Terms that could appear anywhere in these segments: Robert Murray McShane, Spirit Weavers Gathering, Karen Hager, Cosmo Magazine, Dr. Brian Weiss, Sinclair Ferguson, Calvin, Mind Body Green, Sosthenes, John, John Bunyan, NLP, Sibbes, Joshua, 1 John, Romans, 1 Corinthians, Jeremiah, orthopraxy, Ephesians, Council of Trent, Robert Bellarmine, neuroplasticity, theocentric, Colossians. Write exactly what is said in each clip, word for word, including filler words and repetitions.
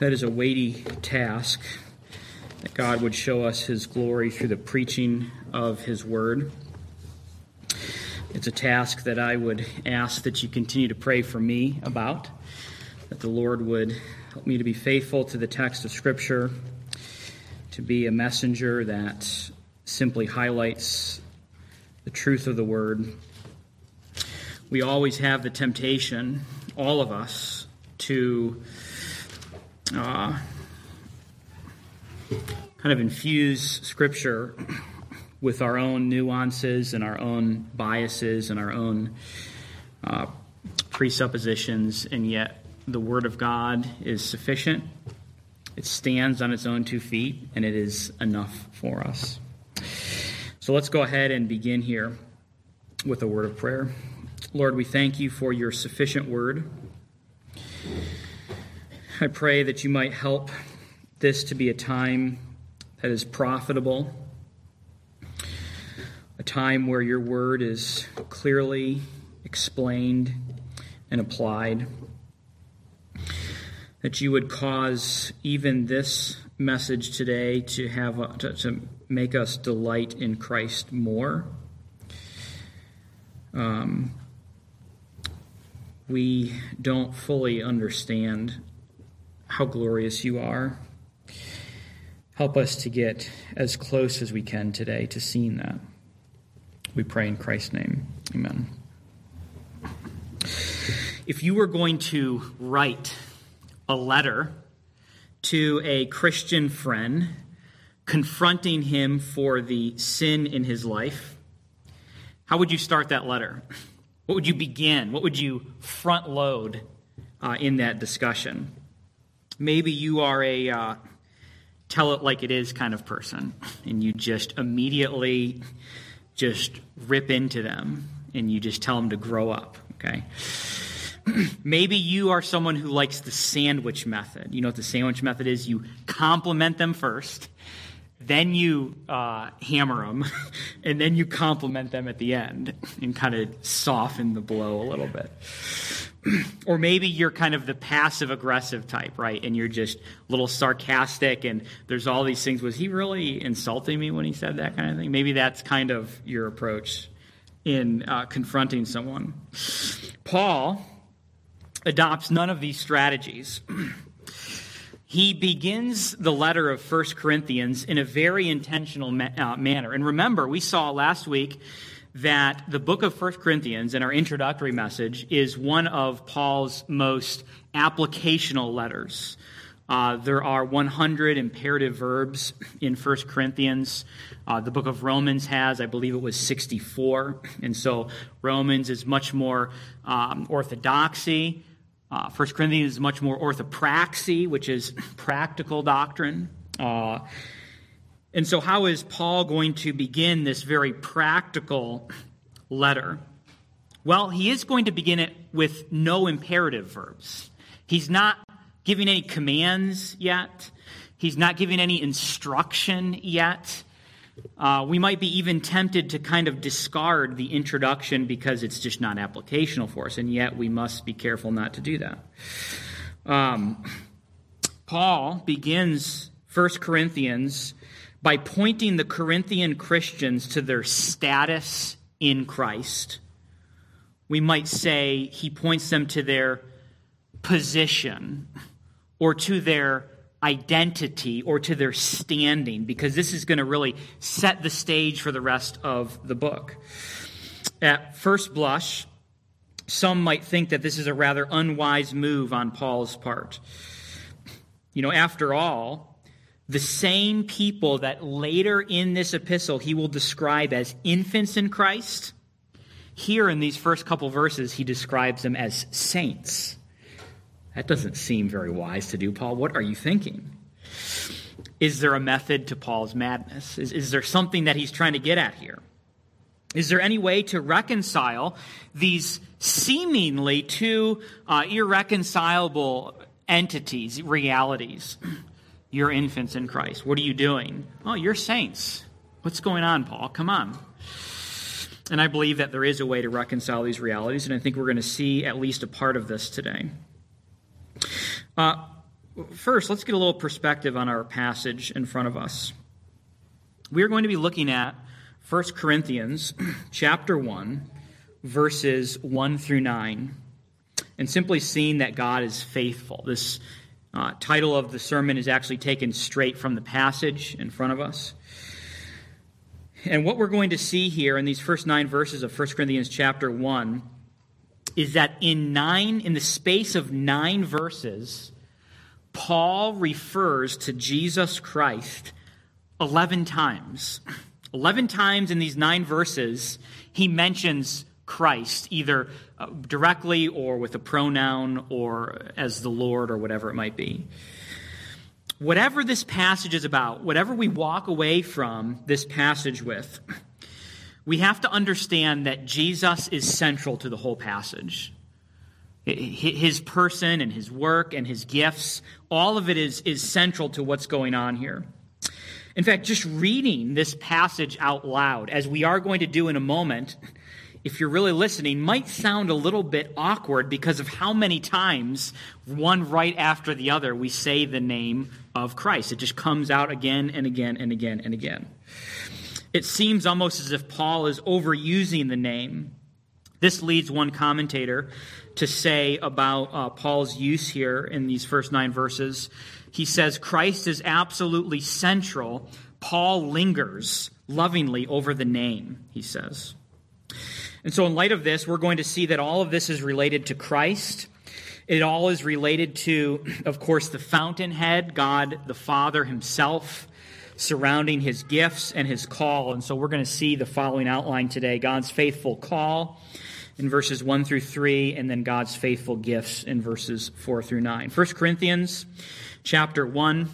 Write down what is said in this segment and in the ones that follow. That is a weighty task, that God would show us his glory through the preaching of his word. It's a task that I would ask that you continue to pray for me about, that the Lord would help me to be faithful to the text of Scripture, to be a messenger that simply highlights the truth of the word. We always have the temptation, all of us, to uh, kind of infuse Scripture with our own nuances and our own biases and our own uh, presuppositions, and yet the Word of God is sufficient. It stands on its own two feet, and it is enough for us. So let's go ahead and begin here with a word of prayer. Lord, we thank you for your sufficient word. I pray that you might help this to be a time that is profitable, a time where your word is clearly explained and applied, that you would cause even this message today to have a, to, to make us delight in Christ more. Um, we don't fully understand how glorious you are. Help us to get as close as we can today to seeing that. We pray in Christ's name. Amen. If you were going to write a letter to a Christian friend confronting him for the sin in his life, how would you start that letter? What would you begin? What would you front load uh, in that discussion? Maybe you are a uh, tell it like it is kind of person, and you just immediately just rip into them, and you just tell them to grow up, okay? Maybe you are someone who likes the sandwich method. You know what the sandwich method is? You compliment them first, then you uh, hammer them, and then you compliment them at the end and kind of soften the blow a little bit. Or maybe you're kind of the passive-aggressive type, right? And you're just a little sarcastic, and there's all these things. Was he really insulting me when he said that kind of thing? Maybe that's kind of your approach in uh, confronting someone. Paul adopts none of these strategies. He begins the letter of First Corinthians in a very intentional ma- uh, manner. And remember, we saw last week that the book of First Corinthians in our introductory message is one of Paul's most applicational letters. Uh, there are one hundred imperative verbs in First Corinthians. Uh, the book of Romans has, I believe it was sixty-four. And so Romans is much more um, orthodoxy. Uh, First Corinthians is much more orthopraxy, which is practical doctrine. Uh, and so how is Paul going to begin this very practical letter? Well, he is going to begin it with no imperative verbs. He's not giving any commands yet. He's not giving any instruction yet. Uh, we might be even tempted to kind of discard the introduction because it's just not applicational for us, and yet we must be careful not to do that. Um, Paul begins First Corinthians by pointing the Corinthian Christians to their status in Christ. We might say he points them to their position, or to their identity, or to their standing, because this is going to really set the stage for the rest of the book. At first blush, some might think that this is a rather unwise move on Paul's part. You know, after all, the same people that later in this epistle he will describe as infants in Christ, here in these first couple verses he describes them as saints. That doesn't seem very wise to do, Paul. What are you thinking? Is there a method to Paul's madness? Is, is there something that he's trying to get at here? Is there any way to reconcile these seemingly two uh, irreconcilable entities, realities? You're infants in Christ. What are you doing? Oh, you're saints. What's going on, Paul? Come on. And I believe that there is a way to reconcile these realities, and I think we're going to see at least a part of this today. Uh, First, let's get a little perspective on our passage in front of us. We are going to be looking at First Corinthians chapter one, verses one through nine, and simply seeing that God is faithful. This uh, title of the sermon is actually taken straight from the passage in front of us. And what we're going to see here in these first nine verses of First Corinthians chapter one is that in nine, in the space of nine verses, Paul refers to Jesus Christ eleven times. Eleven times in these nine verses, he mentions Christ, either directly or with a pronoun or as the Lord or whatever it might be. Whatever this passage is about, whatever we walk away from this passage with, we have to understand that Jesus is central to the whole passage. His person and his work and his gifts, all of it is, is central to what's going on here. In fact, just reading this passage out loud, as we are going to do in a moment, if you're really listening, might sound a little bit awkward because of how many times, one right after the other, we say the name of Christ. It just comes out again and again and again and again. It seems almost as if Paul is overusing the name. This leads one commentator to say about uh, Paul's use here in these first nine verses. He says, Christ is absolutely central. Paul lingers lovingly over the name, he says. And so in light of this, we're going to see that all of this is related to Christ. It all is related to, of course, the fountainhead, God the Father himself, surrounding his gifts and his call. And so we're going to see the following outline today: God's faithful call in verses one through three, and then God's faithful gifts in verses four through nine. First Corinthians chapter one,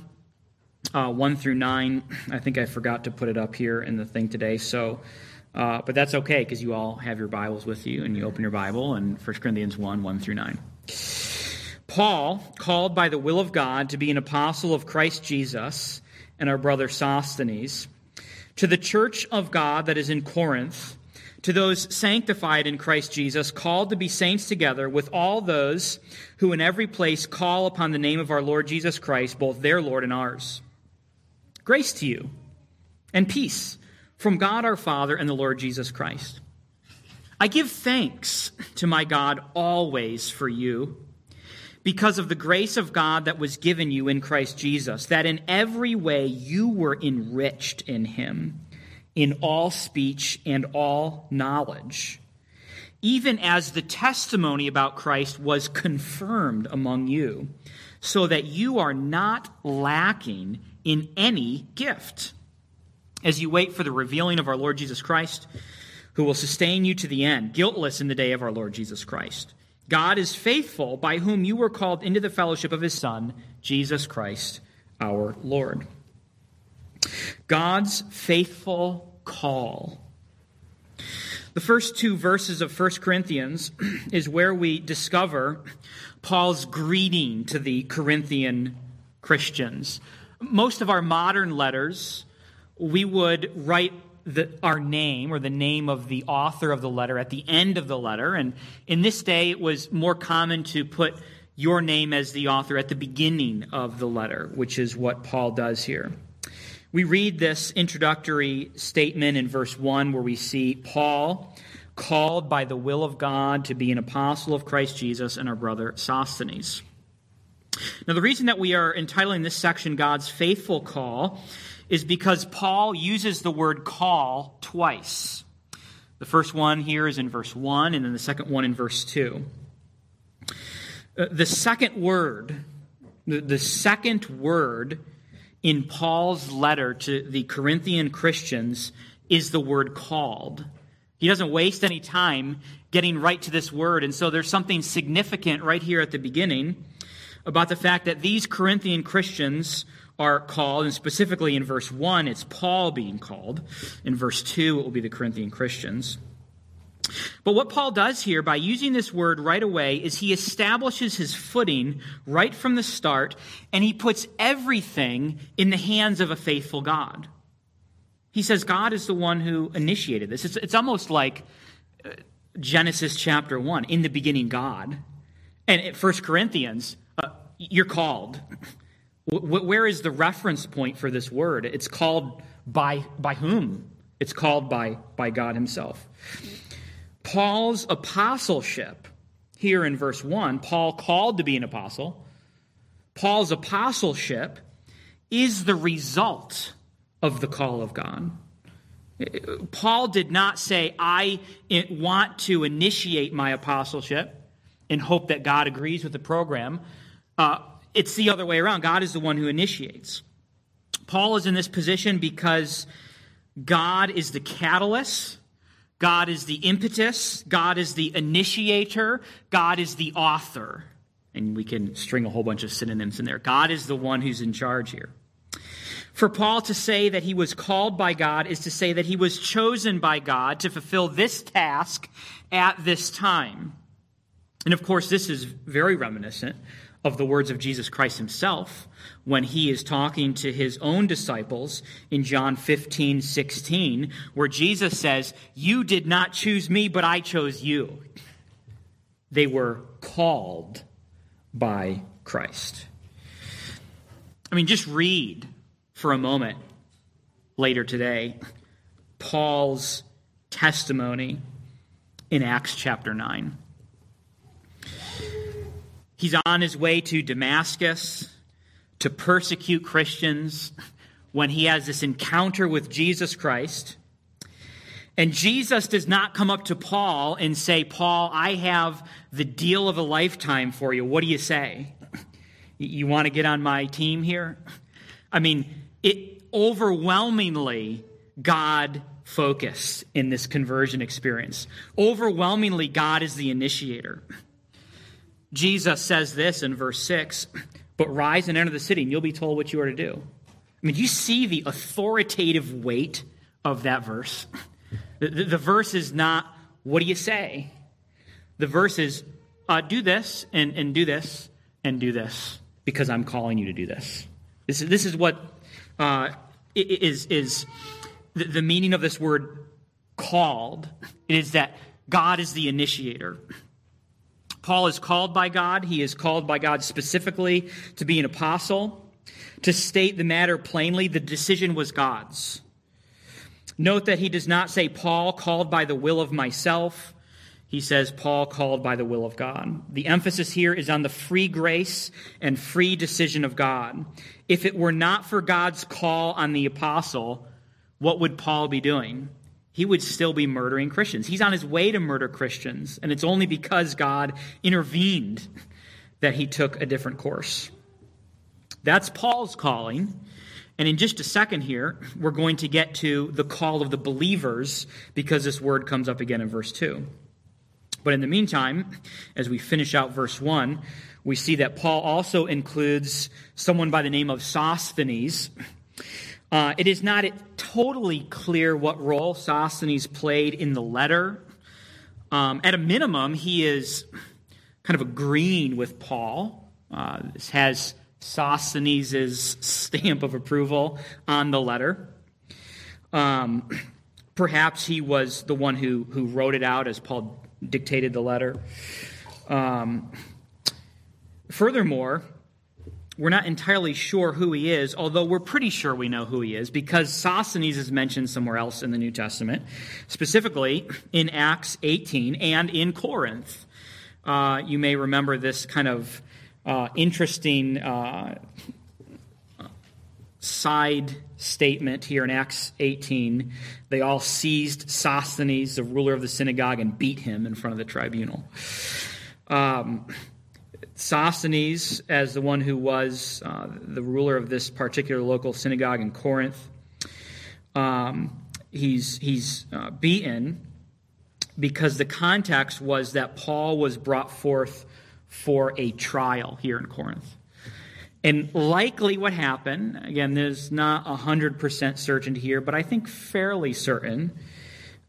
uh, one through nine. I think I forgot to put it up here in the thing today, so uh, but that's okay because you all have your Bibles with you, and you open your Bible, and First Corinthians one, one through nine. Paul, called by the will of God to be an apostle of Christ Jesus, and our brother Sosthenes, to the church of God that is in Corinth, to those sanctified in Christ Jesus, called to be saints together with all those who in every place call upon the name of our Lord Jesus Christ, both their Lord and ours. Grace to you and peace from God our Father and the Lord Jesus Christ. I give thanks to my God always for you, because of the grace of God that was given you in Christ Jesus, that in every way you were enriched in him, in all speech and all knowledge, even as the testimony about Christ was confirmed among you, so that you are not lacking in any gift, as you wait for the revealing of our Lord Jesus Christ, who will sustain you to the end, guiltless in the day of our Lord Jesus Christ. God is faithful, by whom you were called into the fellowship of his Son, Jesus Christ, our Lord. God's faithful call. The first two verses of First Corinthians is where we discover Paul's greeting to the Corinthian Christians. Most of our modern letters, we would write The, our name or the name of the author of the letter at the end of the letter. And in this day, it was more common to put your name as the author at the beginning of the letter, which is what Paul does here. We read this introductory statement in verse one where we see Paul, called by the will of God to be an apostle of Christ Jesus, and our brother Sosthenes. Now, the reason that we are entitling this section God's Faithful Call is because Paul uses the word call twice. The first one here is in verse one, and then the second one in verse two. The second word, the second word in Paul's letter to the Corinthian Christians is the word called. He doesn't waste any time getting right to this word, and so there's something significant right here at the beginning about the fact that these Corinthian Christians are called, and specifically in verse one, it's Paul being called. In verse two, it will be the Corinthian Christians. But what Paul does here by using this word right away is he establishes his footing right from the start, and he puts everything in the hands of a faithful God. He says God is the one who initiated this. It's, it's almost like Genesis chapter one, in the beginning God. And at First Corinthians, uh, you're called. Where is the reference point for this word? It's called by by whom? It's called by, by God himself. Paul's apostleship, here in verse one, Paul called to be an apostle. Paul's apostleship is the result of the call of God. Paul did not say, I want to initiate my apostleship and hope that God agrees with the program. Uh, it's the other way around. God is the one who initiates. Paul is in this position because God is the catalyst. God is the impetus. God is the initiator. God is the author. And we can string a whole bunch of synonyms in there. God is the one who's in charge here. For Paul to say that he was called by God is to say that he was chosen by God to fulfill this task at this time. And of course, this is very reminiscent of the words of Jesus Christ himself when he is talking to his own disciples in John fifteen sixteen, where Jesus says, "You did not choose me, but I chose you." They were called by Christ. I mean, just read for a moment later today Paul's testimony in Acts chapter nine. He's on his way to Damascus to persecute Christians when he has this encounter with Jesus Christ. And Jesus does not come up to Paul and say, "Paul, I have the deal of a lifetime for you. What do you say? You want to get on my team here?" I mean, it overwhelmingly God-focused in this conversion experience. Overwhelmingly, God is the initiator. Jesus says this in verse six, "But rise and enter the city, and you'll be told what you are to do." I mean, do you see the authoritative weight of that verse? The, the, the verse is not, "What do you say?" The verse is, uh, do this, and, and do this, and do this, because I'm calling you to do this. This is, this is what uh, is, is the, the meaning of this word called. It is that God is the initiator. Paul is called by God. He is called by God specifically to be an apostle. To state the matter plainly, the decision was God's. Note that he does not say, "Paul called by the will of myself." He says, "Paul called by the will of God." The emphasis here is on the free grace and free decision of God. If it were not for God's call on the apostle, what would Paul be doing? He would still be murdering Christians. He's on his way to murder Christians, and it's only because God intervened that he took a different course. That's Paul's calling. And in just a second here, we're going to get to the call of the believers because this word comes up again in verse two. But in the meantime, as we finish out verse one, we see that Paul also includes someone by the name of Sosthenes. Uh, it is not totally clear what role Sosthenes played in the letter. Um, at a minimum, he is kind of agreeing with Paul. Uh, this has Sosthenes' stamp of approval on the letter. Um, perhaps he was the one who, who wrote it out as Paul dictated the letter. Um, furthermore, we're not entirely sure who he is, although we're pretty sure we know who he is because Sosthenes is mentioned somewhere else in the New Testament, specifically in Acts eighteen and in Corinth. Uh, you may remember this kind of uh, interesting uh, side statement here in Acts eighteen. They all seized Sosthenes, the ruler of the synagogue, and beat him in front of the tribunal. Um, Sosthenes, as the one who was uh, the ruler of this particular local synagogue in Corinth, um, he's he's uh, beaten because the context was that Paul was brought forth for a trial here in Corinth. And likely what happened, again, there's not one hundred percent certainty here, but I think fairly certain,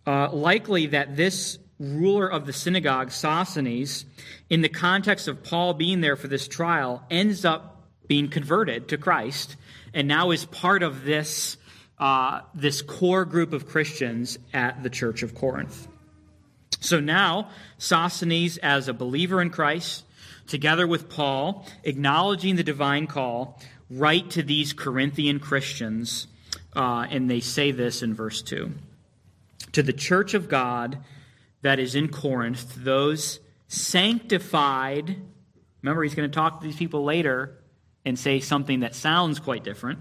uh, likely that this ruler of the synagogue, Sosthenes, in the context of Paul being there for this trial, ends up being converted to Christ and now is part of this, uh, this core group of Christians at the church of Corinth. So now, Sosthenes, as a believer in Christ, together with Paul, acknowledging the divine call, write to these Corinthian Christians, uh, and they say this in verse two. To the church of God that is in Corinth, those sanctified, remember he's going to talk to these people later and say something that sounds quite different.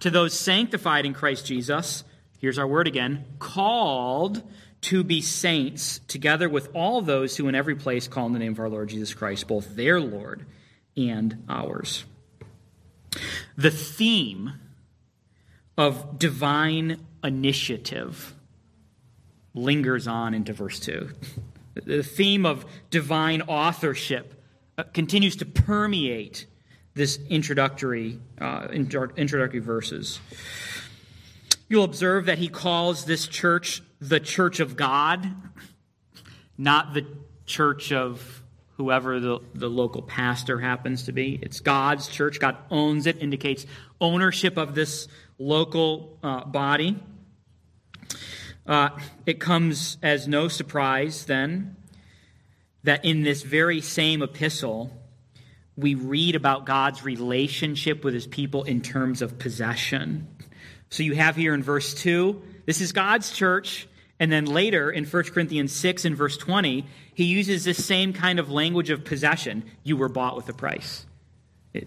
To those sanctified in Christ Jesus, here's our word again, called to be saints, together with all those who in every place call in the name of our Lord Jesus Christ, both their Lord and ours. The theme of divine initiative lingers on into verse two. The theme of divine authorship continues to permeate this introductory uh, introductory verses. You'll observe that he calls this church the church of God, not the church of whoever the, the local pastor happens to be. It's God's church. God owns it, indicates ownership of this local uh, body. Uh, it comes as no surprise, then, that in this very same epistle, we read about God's relationship with his people in terms of possession. So you have here in verse two, this is God's church, and then later in First Corinthians six and verse twenty, he uses this same kind of language of possession. You were bought with a price.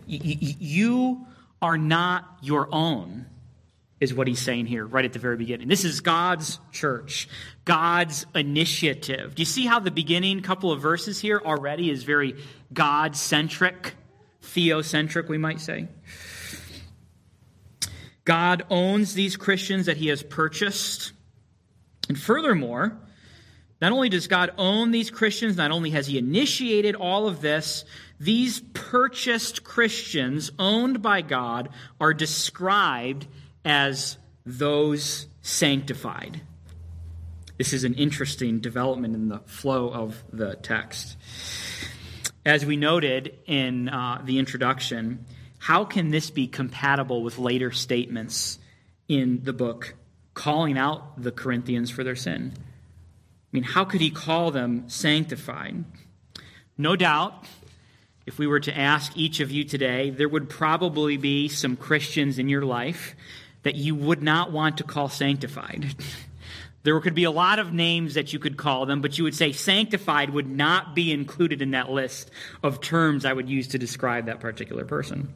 You are not your own, is what he's saying here right at the very beginning. This is God's church, God's initiative. Do you see how the beginning couple of verses here already is very God-centric, theocentric, we might say? God owns these Christians that he has purchased. And furthermore, not only does God own these Christians, not only has he initiated all of this, these purchased Christians owned by God are described as those sanctified. This is an interesting development in the flow of the text. As we noted in uh, the introduction, how can this be compatible with later statements in the book calling out the Corinthians for their sin? I mean, how could he call them sanctified? No doubt, if we were to ask each of you today, there would probably be some Christians in your life that you would not want to call sanctified. There could be a lot of names that you could call them, but you would say sanctified would not be included in that list of terms I would use to describe that particular person.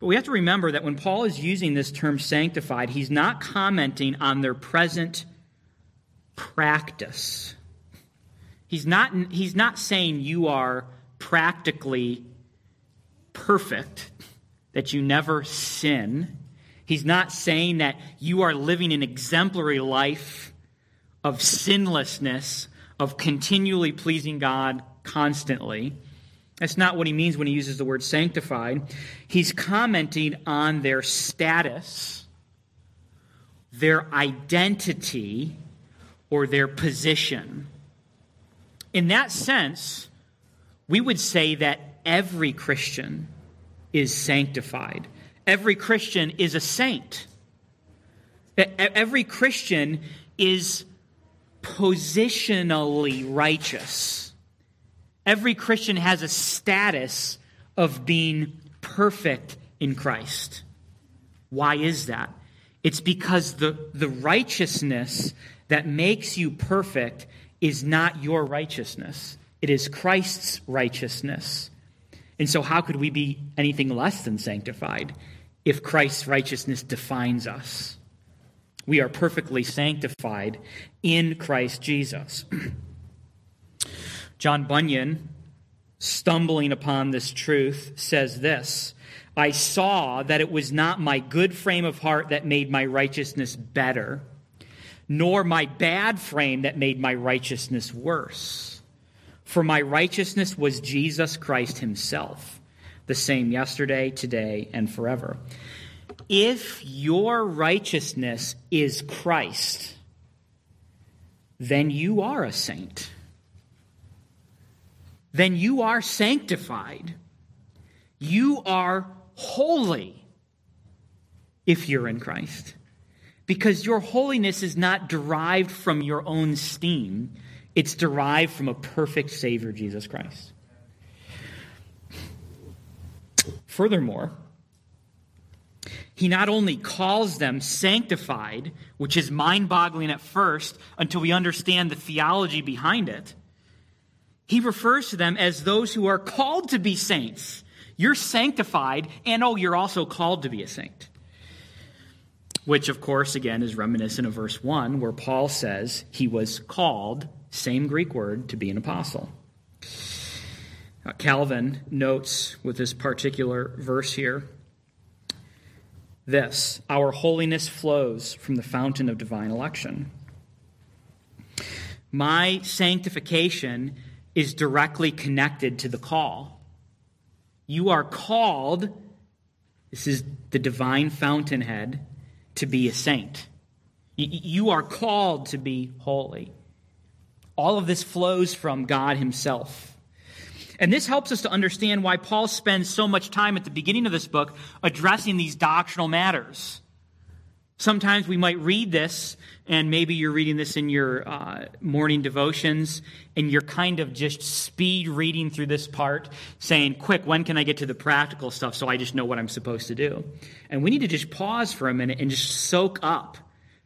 But we have to remember that when Paul is using this term sanctified, he's not commenting on their present practice. He's not, he's not saying you are practically perfect, that you never sin. He's not saying that you are living an exemplary life of sinlessness, of continually pleasing God constantly. That's not what he means when he uses the word sanctified. He's commenting on their status, their identity, or their position. In that sense, we would say that every Christian is sanctified. Every Christian is a saint. Every Christian is positionally righteous. Every Christian has a status of being perfect in Christ. Why is that? It's because the, the righteousness that makes you perfect is not your righteousness. It is Christ's righteousness. And so how could we be anything less than sanctified if Christ's righteousness defines us? We are perfectly sanctified in Christ Jesus. John Bunyan, stumbling upon this truth, says this, I saw that it was not my good frame of heart that made my righteousness better, nor my bad frame that made my righteousness worse. For my righteousness was Jesus Christ himself, the same yesterday, today, and forever. If your righteousness is Christ, then you are a saint. Then you are sanctified. You are holy if you're in Christ, because your holiness is not derived from your own steam. It's derived from a perfect Savior, Jesus Christ. Furthermore, he not only calls them sanctified, which is mind-boggling at first until we understand the theology behind it, he refers to them as those who are called to be saints. You're sanctified, and oh, you're also called to be a saint. Which, of course, again, is reminiscent of verse one, where Paul says he was called, same Greek word, to be an apostle. Calvin notes with this particular verse here, this, our holiness flows from the fountain of divine election. My sanctification is directly connected to the call. You are called, this is the divine fountainhead, to be a saint. You are called to be holy. All of this flows from God himself. And this helps us to understand why Paul spends so much time at the beginning of this book addressing these doctrinal matters. Sometimes we might read this, and maybe you're reading this in your uh, morning devotions, and you're kind of just speed reading through this part, saying, quick, when can I get to the practical stuff so I just know what I'm supposed to do? And we need to just pause for a minute and just soak up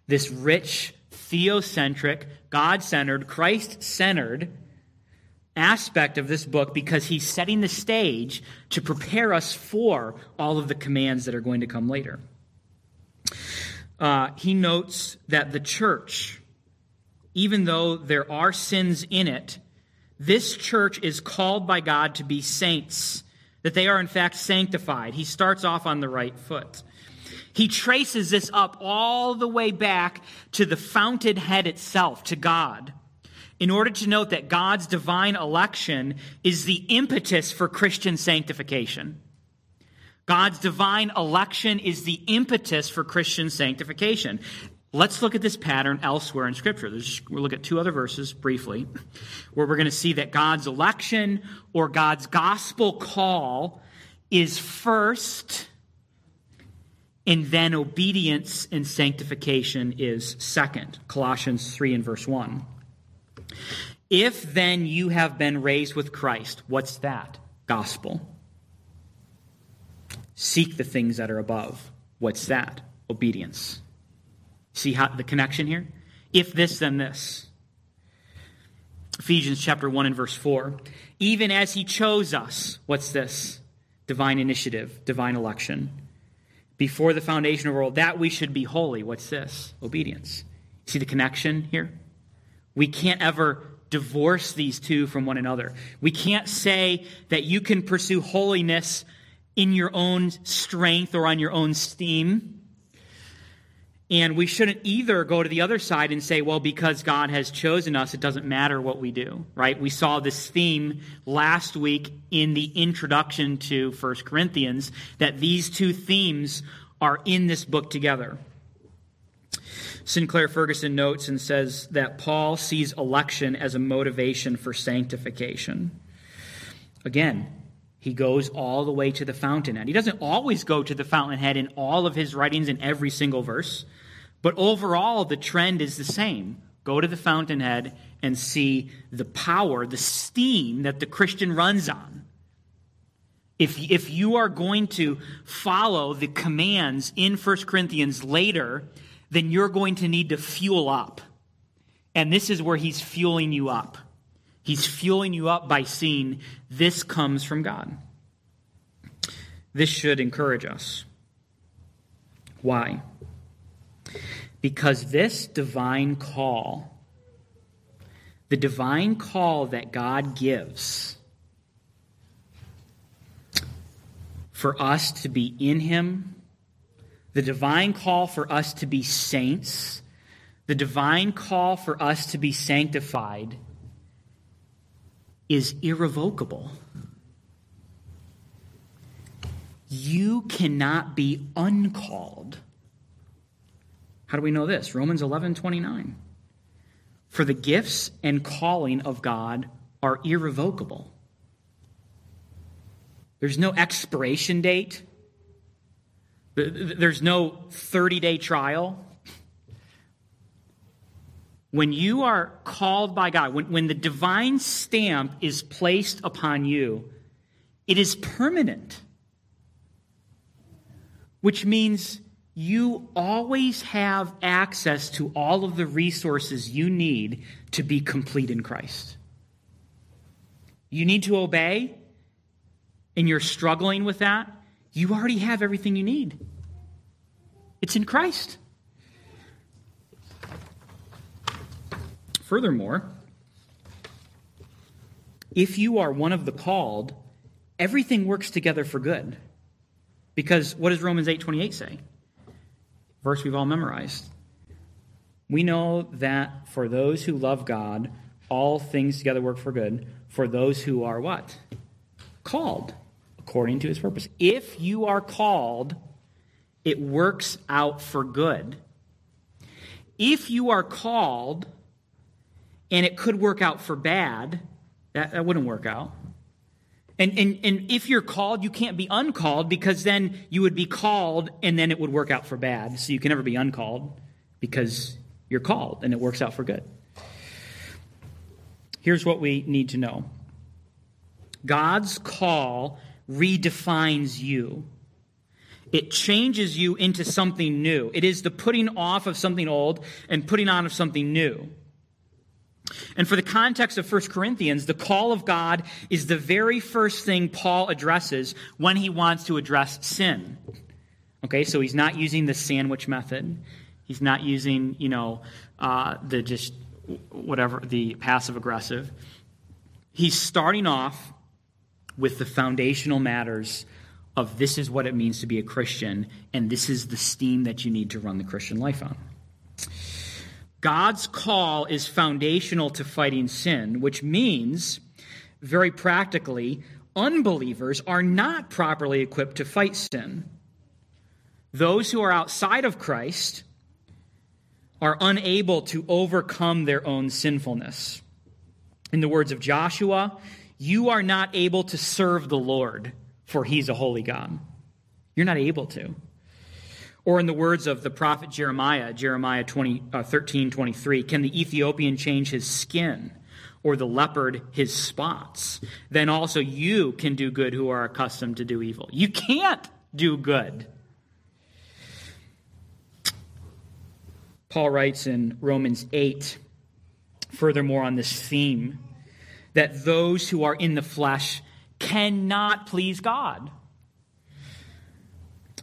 this rich, theocentric, God-centered, Christ-centered aspect of this book, because he's setting the stage to prepare us for all of the commands that are going to come later. Uh, he notes that the church, even though there are sins in it, this church is called by God to be saints, that they are in fact sanctified. He starts off on the right foot. He traces this up all the way back to the fountainhead itself, to God, in order to note that God's divine election is the impetus for Christian sanctification. God's divine election is the impetus for Christian sanctification. Let's look at this pattern elsewhere in Scripture. We'll look at two other verses briefly, where we're going to see that God's election or God's gospel call is first, and then obedience and sanctification is second. Colossians three and verse one. If then you have been raised with Christ, what's that? Gospel. Seek the things that are above. What's that? Obedience. See how the connection here? If this, then this. Ephesians chapter one and verse four. Even as he chose us, what's this? Divine initiative, divine election. Before the foundation of the world, that we should be holy. What's this? Obedience. See the connection here? We can't ever divorce these two from one another. We can't say that you can pursue holiness in your own strength or on your own steam. And we shouldn't either go to the other side and say, well, because God has chosen us, it doesn't matter what we do, right? We saw this theme last week in the introduction to First Corinthians, that these two themes are in this book together. Sinclair Ferguson notes and says that Paul sees election as a motivation for sanctification. Again, he goes all the way to the fountainhead. He doesn't always go to the fountainhead in all of his writings in every single verse, but overall the trend is the same. Go to the fountainhead and see the power, the steam that the Christian runs on. If, if you are going to follow the commands in First Corinthians later, then you're going to need to fuel up. And this is where he's fueling you up. He's fueling you up by seeing this comes from God. This should encourage us. Why? Because this divine call, the divine call that God gives for us to be in him, the divine call for us to be saints, the divine call for us to be sanctified, is irrevocable. You cannot be uncalled. How do we know this? Romans eleven twenty-nine. For the gifts and calling of God are irrevocable. There's no expiration date. There's no thirty-day trial. When you are called by God, when, when the divine stamp is placed upon you, it is permanent. which means you always have access to all of the resources you need to be complete in Christ. You need to obey, and you're struggling with that. You already have everything you need. It's in Christ. Furthermore, if you are one of the called, everything works together for good. Because what does Romans eight twenty-eight say? Verse we've all memorized. We know that for those who love God, all things together work for good. For those who are what? Called according to his purpose. If you are called, it works out for good. If you are called and it could work out for bad, that, that wouldn't work out. And, and, and if you're called, you can't be uncalled, because then you would be called and then it would work out for bad. So you can never be uncalled, because you're called and it works out for good. Here's what we need to know. God's call redefines you. It changes you into something new. It is the putting off of something old and putting on of something new. And for the context of First Corinthians, the call of God is the very first thing Paul addresses when he wants to address sin. Okay, so he's not using the sandwich method. He's not using, you know, uh, the just whatever, the passive aggressive. He's starting off with the foundational matters of this is what it means to be a Christian, and this is the steam that you need to run the Christian life on. God's call is foundational to fighting sin, which means, very practically, unbelievers are not properly equipped to fight sin. Those who are outside of Christ are unable to overcome their own sinfulness. In the words of Joshua, you are not able to serve the Lord, for he's a holy God. You're not able to. Or in the words of the prophet Jeremiah, Jeremiah thirteen twenty-three, can the Ethiopian change his skin, or the leopard his spots? Then also you can do good who are accustomed to do evil. You can't do good. Paul writes in Romans eight, furthermore on this theme, that those who are in the flesh cannot please God.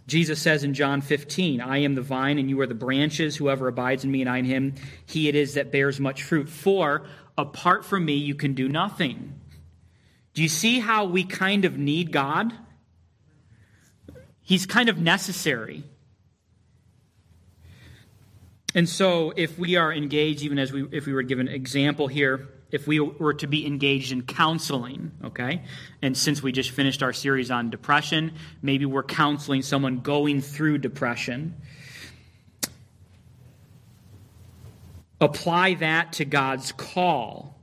Jesus says in John fifteen, I am the vine and you are the branches. Whoever abides in me and I in him, he it is that bears much fruit. For apart from me, you can do nothing. Do you see how we kind of need God? He's kind of necessary. And so if we are engaged, even as we, if we were given an example here, if we were to be engaged in counseling, okay? And since we just finished our series on depression, maybe we're counseling someone going through depression. Apply that to God's call.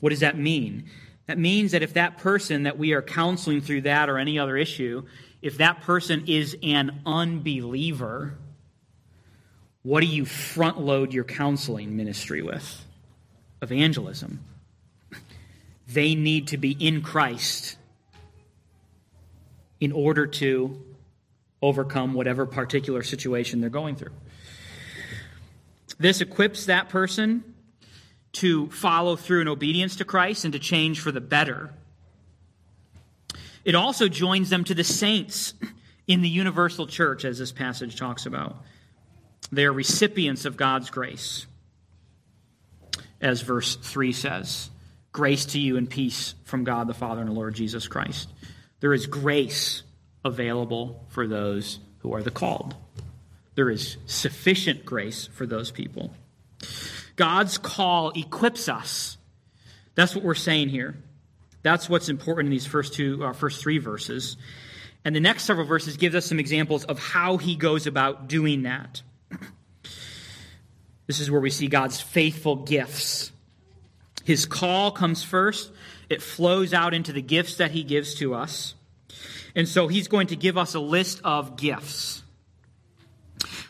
What does that mean? That means that if that person that we are counseling through that or any other issue, if that person is an unbeliever, what do you front load your counseling ministry with? Evangelism. They need to be in Christ in order to overcome whatever particular situation they're going through. This equips that person to follow through in obedience to Christ and to change for the better. It also joins them to the saints in the universal church, as this passage talks about. They are recipients of God's grace. As verse three says, grace to you and peace from God the Father and the Lord Jesus Christ. There is grace available for those who are the called. There is sufficient grace for those people. God's call equips us. That's what we're saying here. That's what's important in these first two, uh, first three verses. And the next several verses gives us some examples of how he goes about doing that. This is where we see God's faithful gifts. His call comes first. It flows out into the gifts that he gives to us. And so he's going to give us a list of gifts.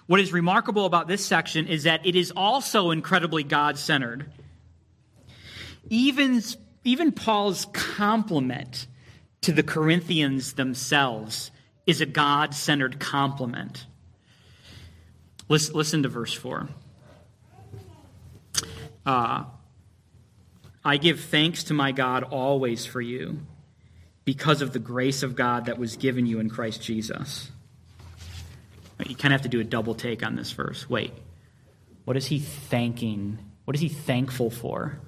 What is remarkable about this section is that it is also incredibly God-centered. Even, even Paul's compliment to the Corinthians themselves is a God-centered compliment. Listen, listen to verse four. Uh, I give thanks to my God always for you, because of the grace of God that was given you in Christ Jesus. You kind of have to do a double take on this verse. Wait, what is he thanking? What is he thankful for?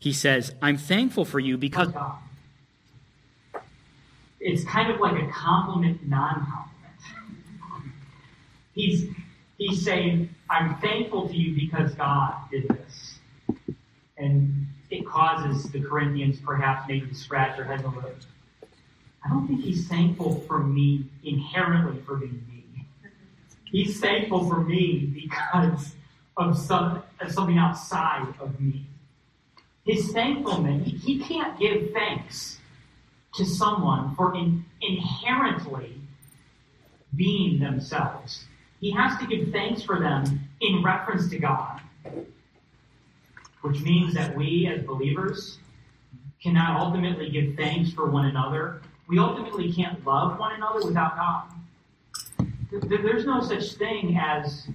He says, I'm thankful for you because... It's kind of like a compliment, non-compliment. He's, he's saying, I'm thankful to you because God did this. And it causes the Corinthians perhaps maybe to scratch their heads a little. I don't think he's thankful for me inherently for being me. He's thankful for me because of, some, of something outside of me. His thankfulness, he, he can't give thanks to someone for in, inherently being themselves. He has to give thanks for them in reference to God, which means that we as believers cannot ultimately give thanks for one another. We ultimately can't love one another without God. There's no such thing as,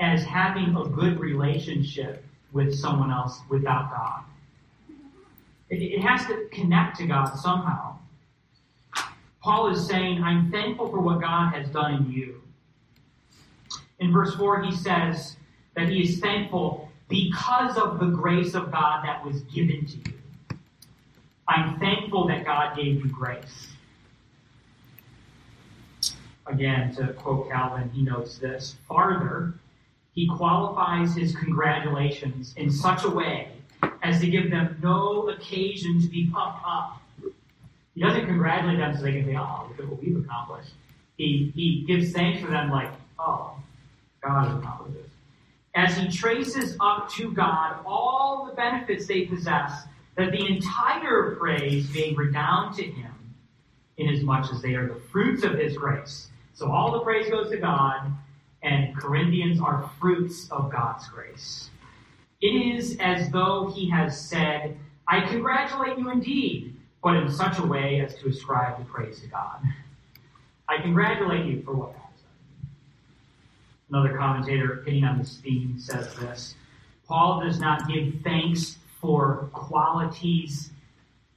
as having a good relationship with someone else without God. It, it has to connect to God somehow. Paul is saying, I'm thankful for what God has done in you. In verse four, he says that he is thankful because of the grace of God that was given to you. I'm thankful that God gave you grace. Again, to quote Calvin, he notes this. Farther, he qualifies his congratulations in such a way as to give them no occasion to be puffed up. He doesn't congratulate them so they can say, oh, look at what we've accomplished. He, he gives thanks for them like, oh, God has accomplished this. As he traces up to God all the benefits they possess, that the entire praise may redound to him, inasmuch as they are the fruits of his grace. So all the praise goes to God, and Corinthians are fruits of God's grace. It is as though he has said, I congratulate you indeed, but in such a way as to ascribe the praise to God. I congratulate you for what? Another commentator, hitting on this theme, says this. Paul does not give thanks for qualities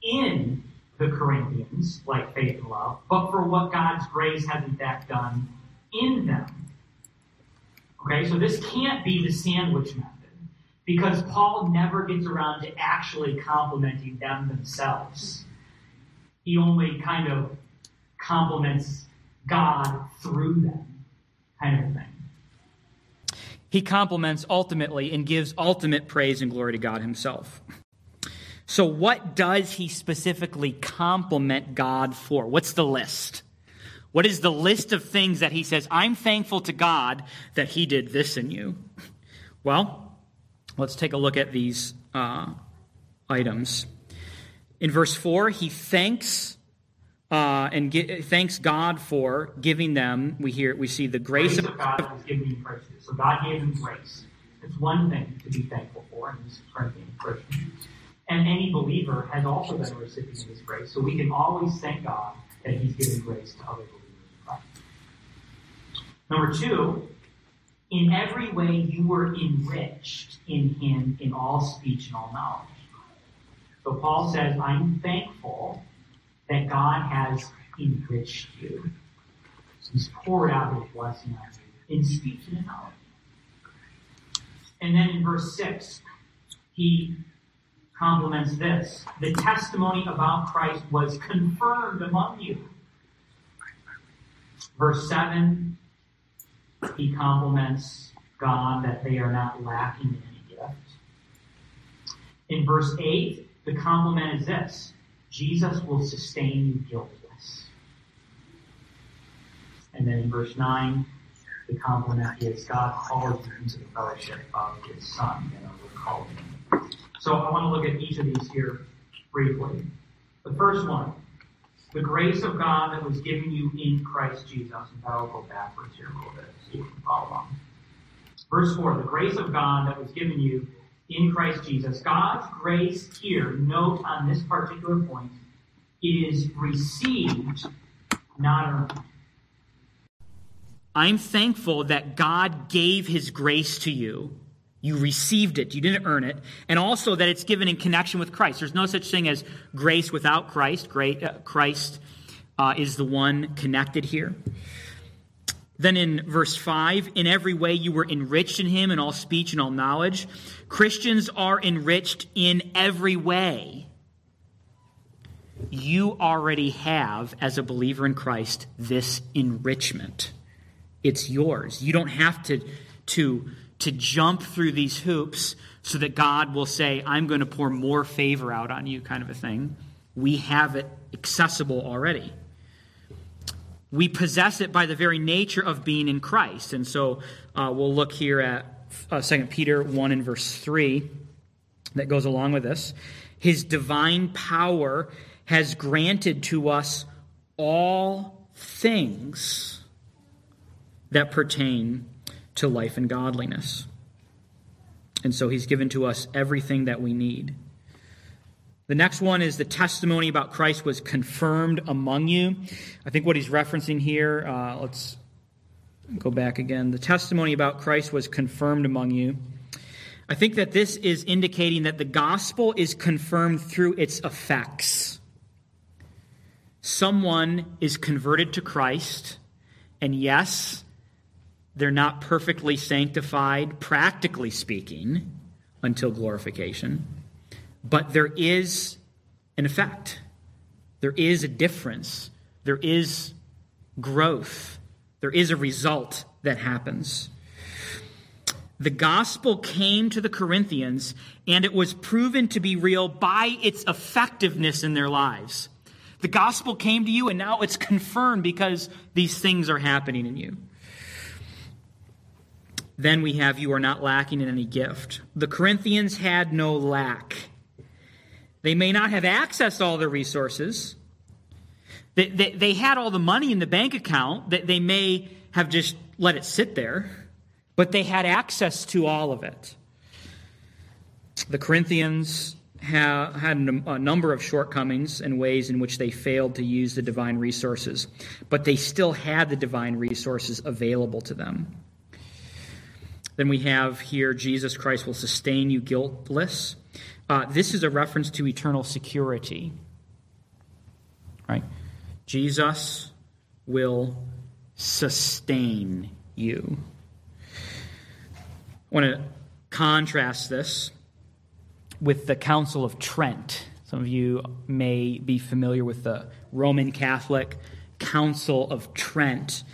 in the Corinthians, like faith and love, but for what God's grace has in fact done in them. Okay, so this can't be the sandwich method, because Paul never gets around to actually complimenting them themselves. He only kind of compliments God through them, kind of thing. He compliments ultimately and gives ultimate praise and glory to God himself. So what does he specifically compliment God for? What's the list? What is the list of things that he says, I'm thankful to God that he did this in you? Well, let's take a look at these uh, items. In verse four, he thanks uh, and ge- thanks God for giving them. We hear we see the grace, grace of God that was given you first. So God gave him grace. It's one thing to be thankful for in this Corinthian Christian. And any believer has also been a recipient of his grace. So we can always thank God that he's given grace to other believers in Christ. Number two, in every way you were enriched in him in all speech and all knowledge. So Paul says, I'm thankful that God has enriched you. He's poured out his blessing on you. In speech and in knowledge. And then in verse six, he compliments this. The testimony about Christ was confirmed among you. Verse seven, he compliments God that they are not lacking in any gift. In verse eight, the compliment is this. Jesus will sustain you guiltless. And then in verse nine, the compliment is God called you into the fellowship of his Son, and I will call him. So I want to look at each of these here briefly. The first one, the grace of God that was given you in Christ Jesus. And I'll go backwards here a little bit so you can follow along. Verse four, the grace of God that was given you in Christ Jesus. God's grace here, note on this particular point, is received, not earned. I'm thankful that God gave his grace to you. You received it. You didn't earn it. And also that it's given in connection with Christ. There's no such thing as grace without Christ. Christ uh, is the one connected here. Then in verse five, in every way you were enriched in him in all speech and all knowledge. Christians are enriched in every way. You already have, as a believer in Christ, this enrichment. It's yours. You don't have to, to, to jump through these hoops so that God will say, I'm going to pour more favor out on you, kind of a thing. We have it accessible already. We possess it by the very nature of being in Christ. And so uh, we'll look here at uh, Second Peter one and verse three that goes along with this. His divine power has granted to us all things that pertain to life and godliness. And so he's given to us everything that we need. The next one is the testimony about Christ was confirmed among you. I think what he's referencing here, uh, let's go back again. The testimony about Christ was confirmed among you. I think that this is indicating that the gospel is confirmed through its effects. Someone is converted to Christ, and yes, they're not perfectly sanctified, practically speaking, until glorification. But there is an effect. There is a difference. There is growth. There is a result that happens. The gospel came to the Corinthians, and it was proven to be real by its effectiveness in their lives. The gospel came to you, and now it's confirmed because these things are happening in you. Then we have, you are not lacking in any gift. The Corinthians had no lack. They may not have accessed all the resources. They, they, they had all the money in the bank account. They, they may have just let it sit there, but they had access to all of it. The Corinthians ha- had a number of shortcomings and ways in which they failed to use the divine resources, but they still had the divine resources available to them. Then we have here, Jesus Christ will sustain you guiltless. Uh, this is a reference to eternal security, right? Jesus will sustain you. I want to contrast this with the Council of Trent. Some of you may be familiar with the Roman Catholic Council of Trent.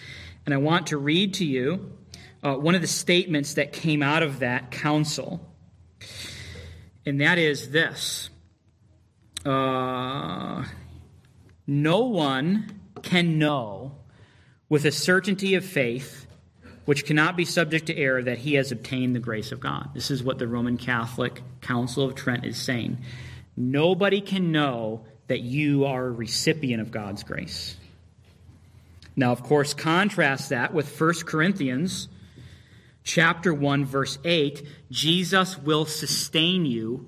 And I want to read to you Uh, one of the statements that came out of that council, and that is this. Uh, no one can know with a certainty of faith, which cannot be subject to error, that he has obtained the grace of God. This is what the Roman Catholic Council of Trent is saying. Nobody can know that you are a recipient of God's grace. Now, of course, contrast that with First Corinthians Chapter one, verse eight, Jesus will sustain you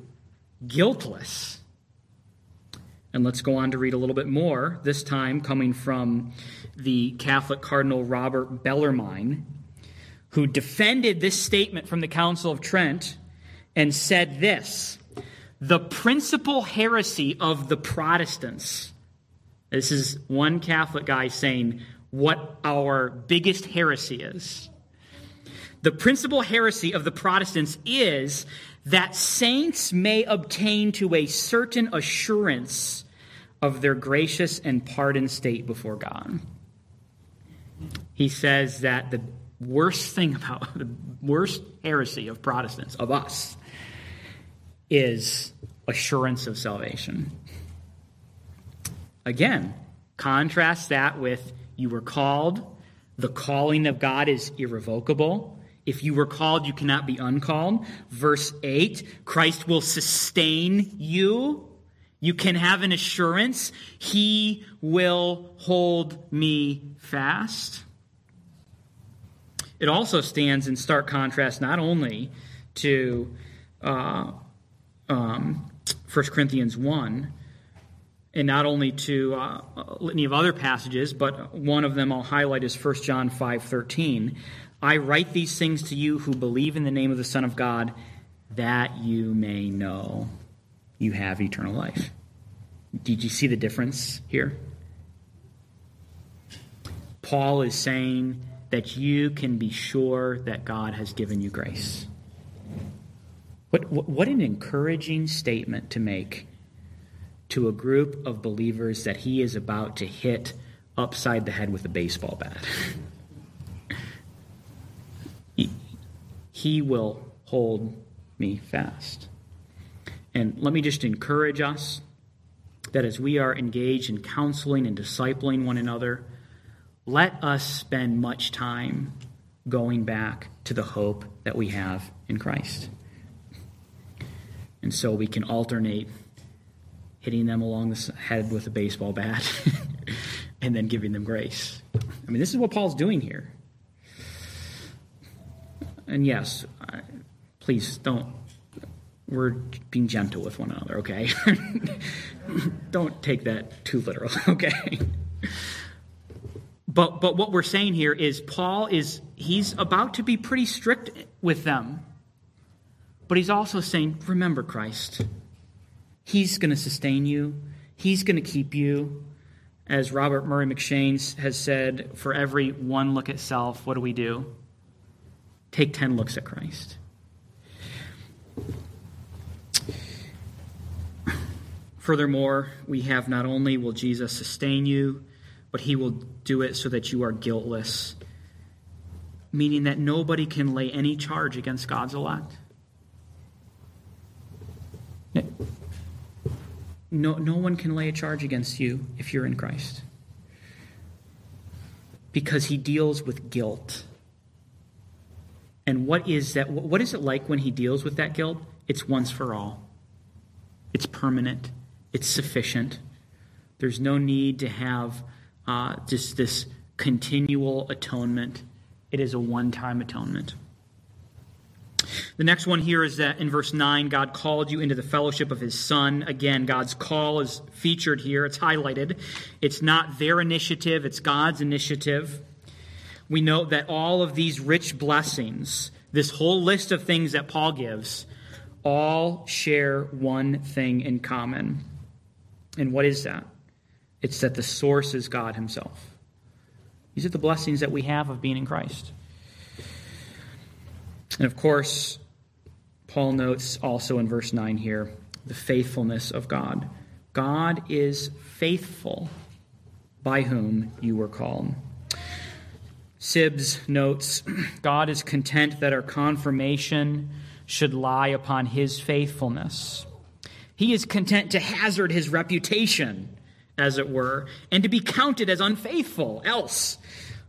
guiltless. And let's go on to read a little bit more, this time coming from the Catholic Cardinal Robert Bellarmine, who defended this statement from the Council of Trent and said this: the principal heresy of the Protestants. This is one Catholic guy saying what our biggest heresy is. The principal heresy of the Protestants is that saints may obtain to a certain assurance of their gracious and pardoned state before God. He says that the worst thing about, the worst heresy of Protestants, of us, is assurance of salvation. Again, contrast that with you were called. The calling of God is irrevocable. If you were called, you cannot be uncalled. Verse eight, Christ will sustain you. You can have an assurance. He will hold me fast. It also stands in stark contrast not only to uh, um, First Corinthians one, and not only to uh, a litany of other passages, but one of them I'll highlight is First John five thirteen. I write these things to you who believe in the name of the Son of God, that you may know you have eternal life. Did you see the difference here? Paul is saying that you can be sure that God has given you grace. What, what, what an encouraging statement to make to a group of believers that he is about to hit upside the head with a baseball bat. he, he will hold me fast. And let me just encourage us that as we are engaged in counseling and discipling one another, let us spend much time going back to the hope that we have in Christ. And so we can alternate hitting them along the head with a baseball bat and then giving them grace. I mean, this is what Paul's doing here. And yes, please don't, we're being gentle with one another, okay? Don't take that too literal, okay? But but what we're saying here is Paul is, he's about to be pretty strict with them. But he's also saying, remember Christ. He's going to sustain you. He's going to keep you. As Robert Murray McShane has said, for every one look at self, what do we do? Take ten looks at Christ. Furthermore, we have not only will Jesus sustain you, but he will do it so that you are guiltless, meaning that nobody can lay any charge against God's elect. No, no one can lay a charge against you if you're in Christ, because he deals with guilt. And what is that? What is it like when he deals with that guilt? It's once for all. It's permanent. It's sufficient. There's no need to have uh, just this continual atonement. It is a one-time atonement. The next one here is that in verse nine, God called you into the fellowship of his Son. Again, God's call is featured here. It's highlighted. It's not their initiative. It's God's initiative. We note that all of these rich blessings, this whole list of things that Paul gives, all share one thing in common. And what is that? It's that the source is God himself. These are the blessings that we have of being in Christ. And of course, Paul notes also in verse nine here, the faithfulness of God. God is faithful by whom you were called. Sibbes notes, God is content that our confirmation should lie upon his faithfulness. He is content to hazard his reputation, as it were, and to be counted as unfaithful else,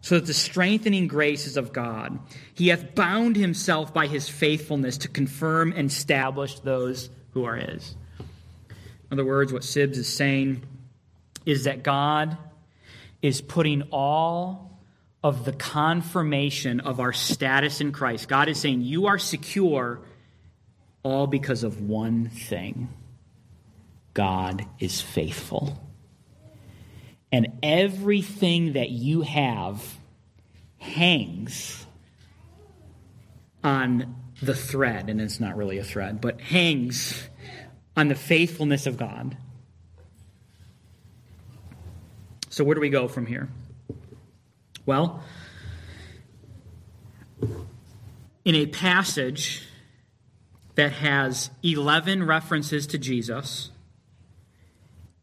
so that the strengthening graces of God, he hath bound himself by his faithfulness to confirm and establish those who are his. In other words, what Sibbes is saying is that God is putting all of the confirmation of our status in Christ. God is saying, you are secure all because of one thing. God is faithful. And everything that you have hangs on the thread, and it's not really a thread, but hangs on the faithfulness of God. So where do we go from here? Well, in a passage that has eleven references to Jesus,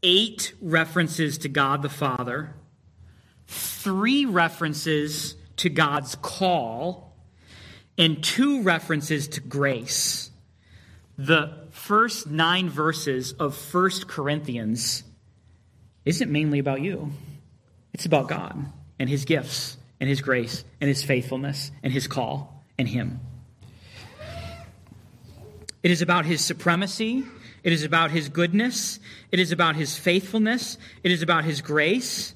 eight references to God the Father, three references to God's call, and two references to grace, the first nine verses of First Corinthians isn't mainly about you. It's about God and his gifts and his grace and his faithfulness and his call and him. It is about his supremacy. It is about his goodness. It is about his faithfulness. It is about his grace.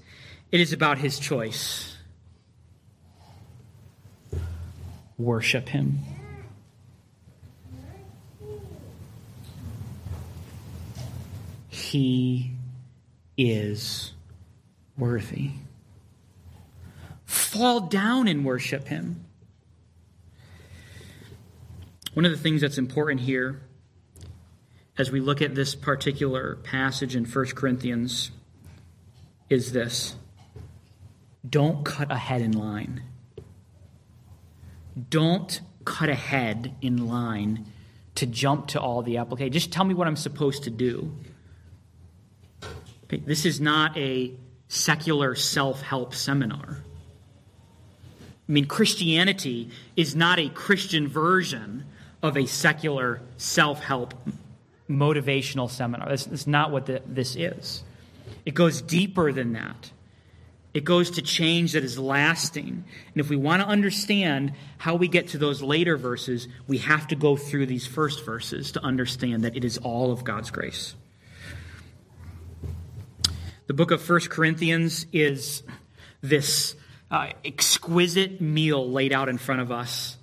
It is about his choice. Worship him. He is worthy. Fall down and worship him. One of the things that's important here as we look at this particular passage in First Corinthians is this. Don't cut ahead in line. Don't cut ahead in line to jump to all the application. Just tell me what I'm supposed to do. Okay, this is not a secular self-help seminar. I mean, Christianity is not a Christian version of a secular self-help motivational seminar. That's, that's not what the, this is. It goes deeper than that. It goes to change that is lasting. And if we want to understand how we get to those later verses, we have to go through these first verses to understand that it is all of God's grace. The book of First Corinthians is this uh, exquisite meal laid out in front of us.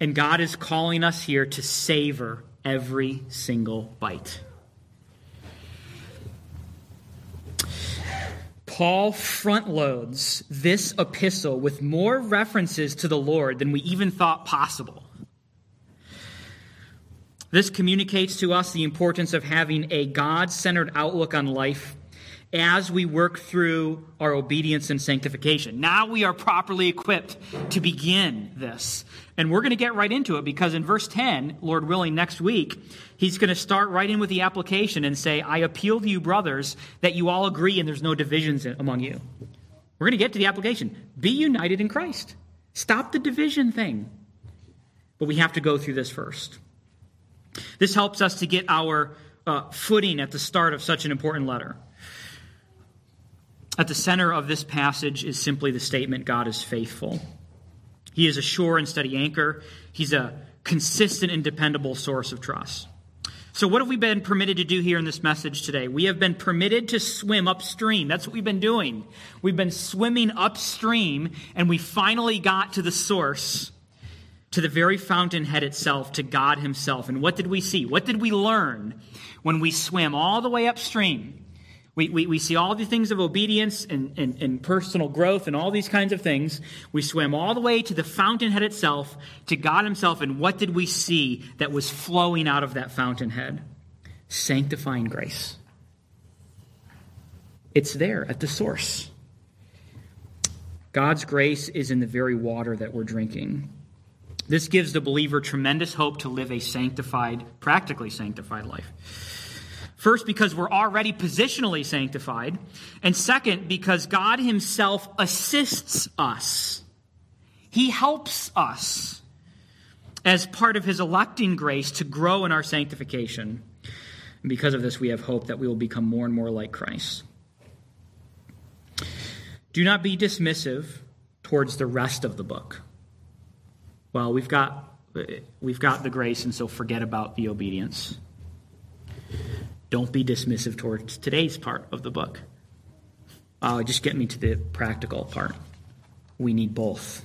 And God is calling us here to savor every single bite. Paul front loads this epistle with more references to the Lord than we even thought possible. This communicates to us the importance of having a God-centered outlook on life as we work through our obedience and sanctification. Now we are properly equipped to begin this. And we're going to get right into it because in verse ten, Lord willing, next week, he's going to start right in with the application and say, I appeal to you, brothers, that you all agree and there's no divisions among you. We're going to get to the application. Be united in Christ. Stop the division thing. But we have to go through this first. This helps us to get our uh, footing at the start of such an important letter. At the center of this passage is simply the statement, God is faithful. He is a sure and steady anchor. He's a consistent and dependable source of trust. So what have we been permitted to do here in this message today? We have been permitted to swim upstream. That's what we've been doing. We've been swimming upstream, and we finally got to the source, to the very fountainhead itself, to God himself. And what did we see? What did we learn when we swim all the way upstream? We, we, we see all the things of obedience and, and, and personal growth and all these kinds of things. We swim all the way to the fountainhead itself, to God himself. And what did we see that was flowing out of that fountainhead? Sanctifying grace. It's there at the source. God's grace is in the very water that we're drinking. This gives the believer tremendous hope to live a sanctified, practically sanctified life. First, because we're already positionally sanctified. And second, because God himself assists us. He helps us as part of his electing grace to grow in our sanctification. And because of this, we have hope that we will become more and more like Christ. Do not be dismissive towards the rest of the book. Well, we've got, we've got the grace, and so forget about the obedience. Don't be dismissive towards today's part of the book. Uh, just get me to the practical part. We need both.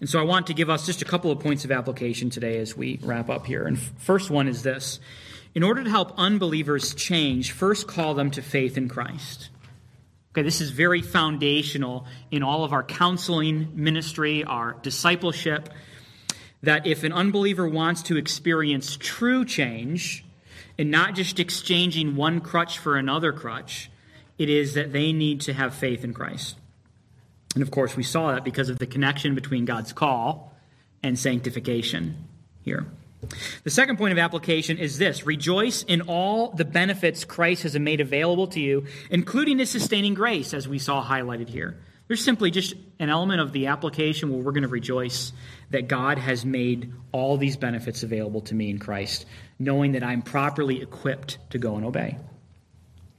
And so I want to give us just a couple of points of application today as we wrap up here. And first one is this. In order to help unbelievers change, first call them to faith in Christ. Okay, this is very foundational in all of our counseling ministry, our discipleship, that if an unbeliever wants to experience true change, and not just exchanging one crutch for another crutch, it is that they need to have faith in Christ. And of course, we saw that because of the connection between God's call and sanctification here. The second point of application is this. Rejoice in all the benefits Christ has made available to you, including his sustaining grace, as we saw highlighted here. There's simply just an element of the application where we're going to rejoice that God has made all these benefits available to me in Christ, knowing that I'm properly equipped to go and obey.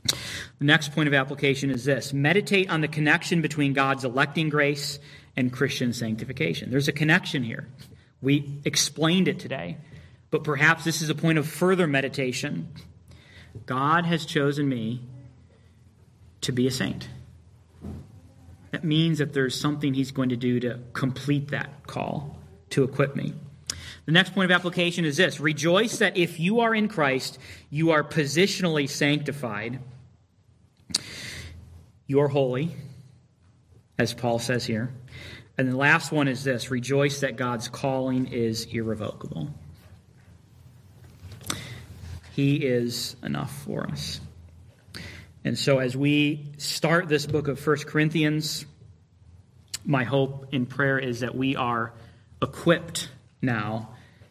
The next point of application is this. Meditate on the connection between God's electing grace and Christian sanctification. There's a connection here. We explained it today, but perhaps this is a point of further meditation. God has chosen me to be a saint. That means that there's something he's going to do to complete that call, to equip me. The next point of application is this. Rejoice that if you are in Christ, you are positionally sanctified. you're holy, as Paul says here. And the last one is this: rejoice that God's calling is irrevocable. He is enough for us. And so as we start this book of First Corinthians, my hope and prayer is that we are equipped now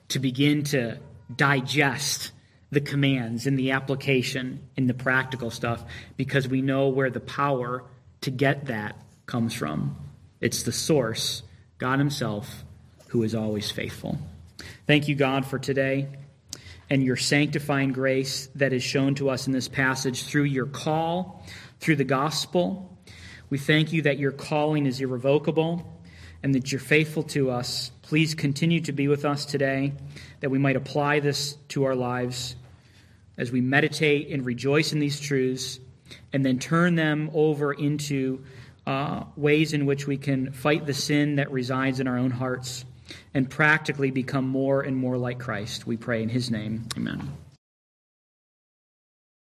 to begin to digest the commands and the application and the practical stuff, because we know where the power to get that comes from. It's the source, God himself, who is always faithful. Thank you, God, for today and your sanctifying grace that is shown to us in this passage through your call, through the gospel. We thank you that your calling is irrevocable and that you're faithful to us. Please continue to be with us today, that we might apply this to our lives as we meditate and rejoice in these truths, and then turn them over into Uh, ways in which we can fight the sin that resides in our own hearts and practically become more and more like Christ. We pray in his name. Amen.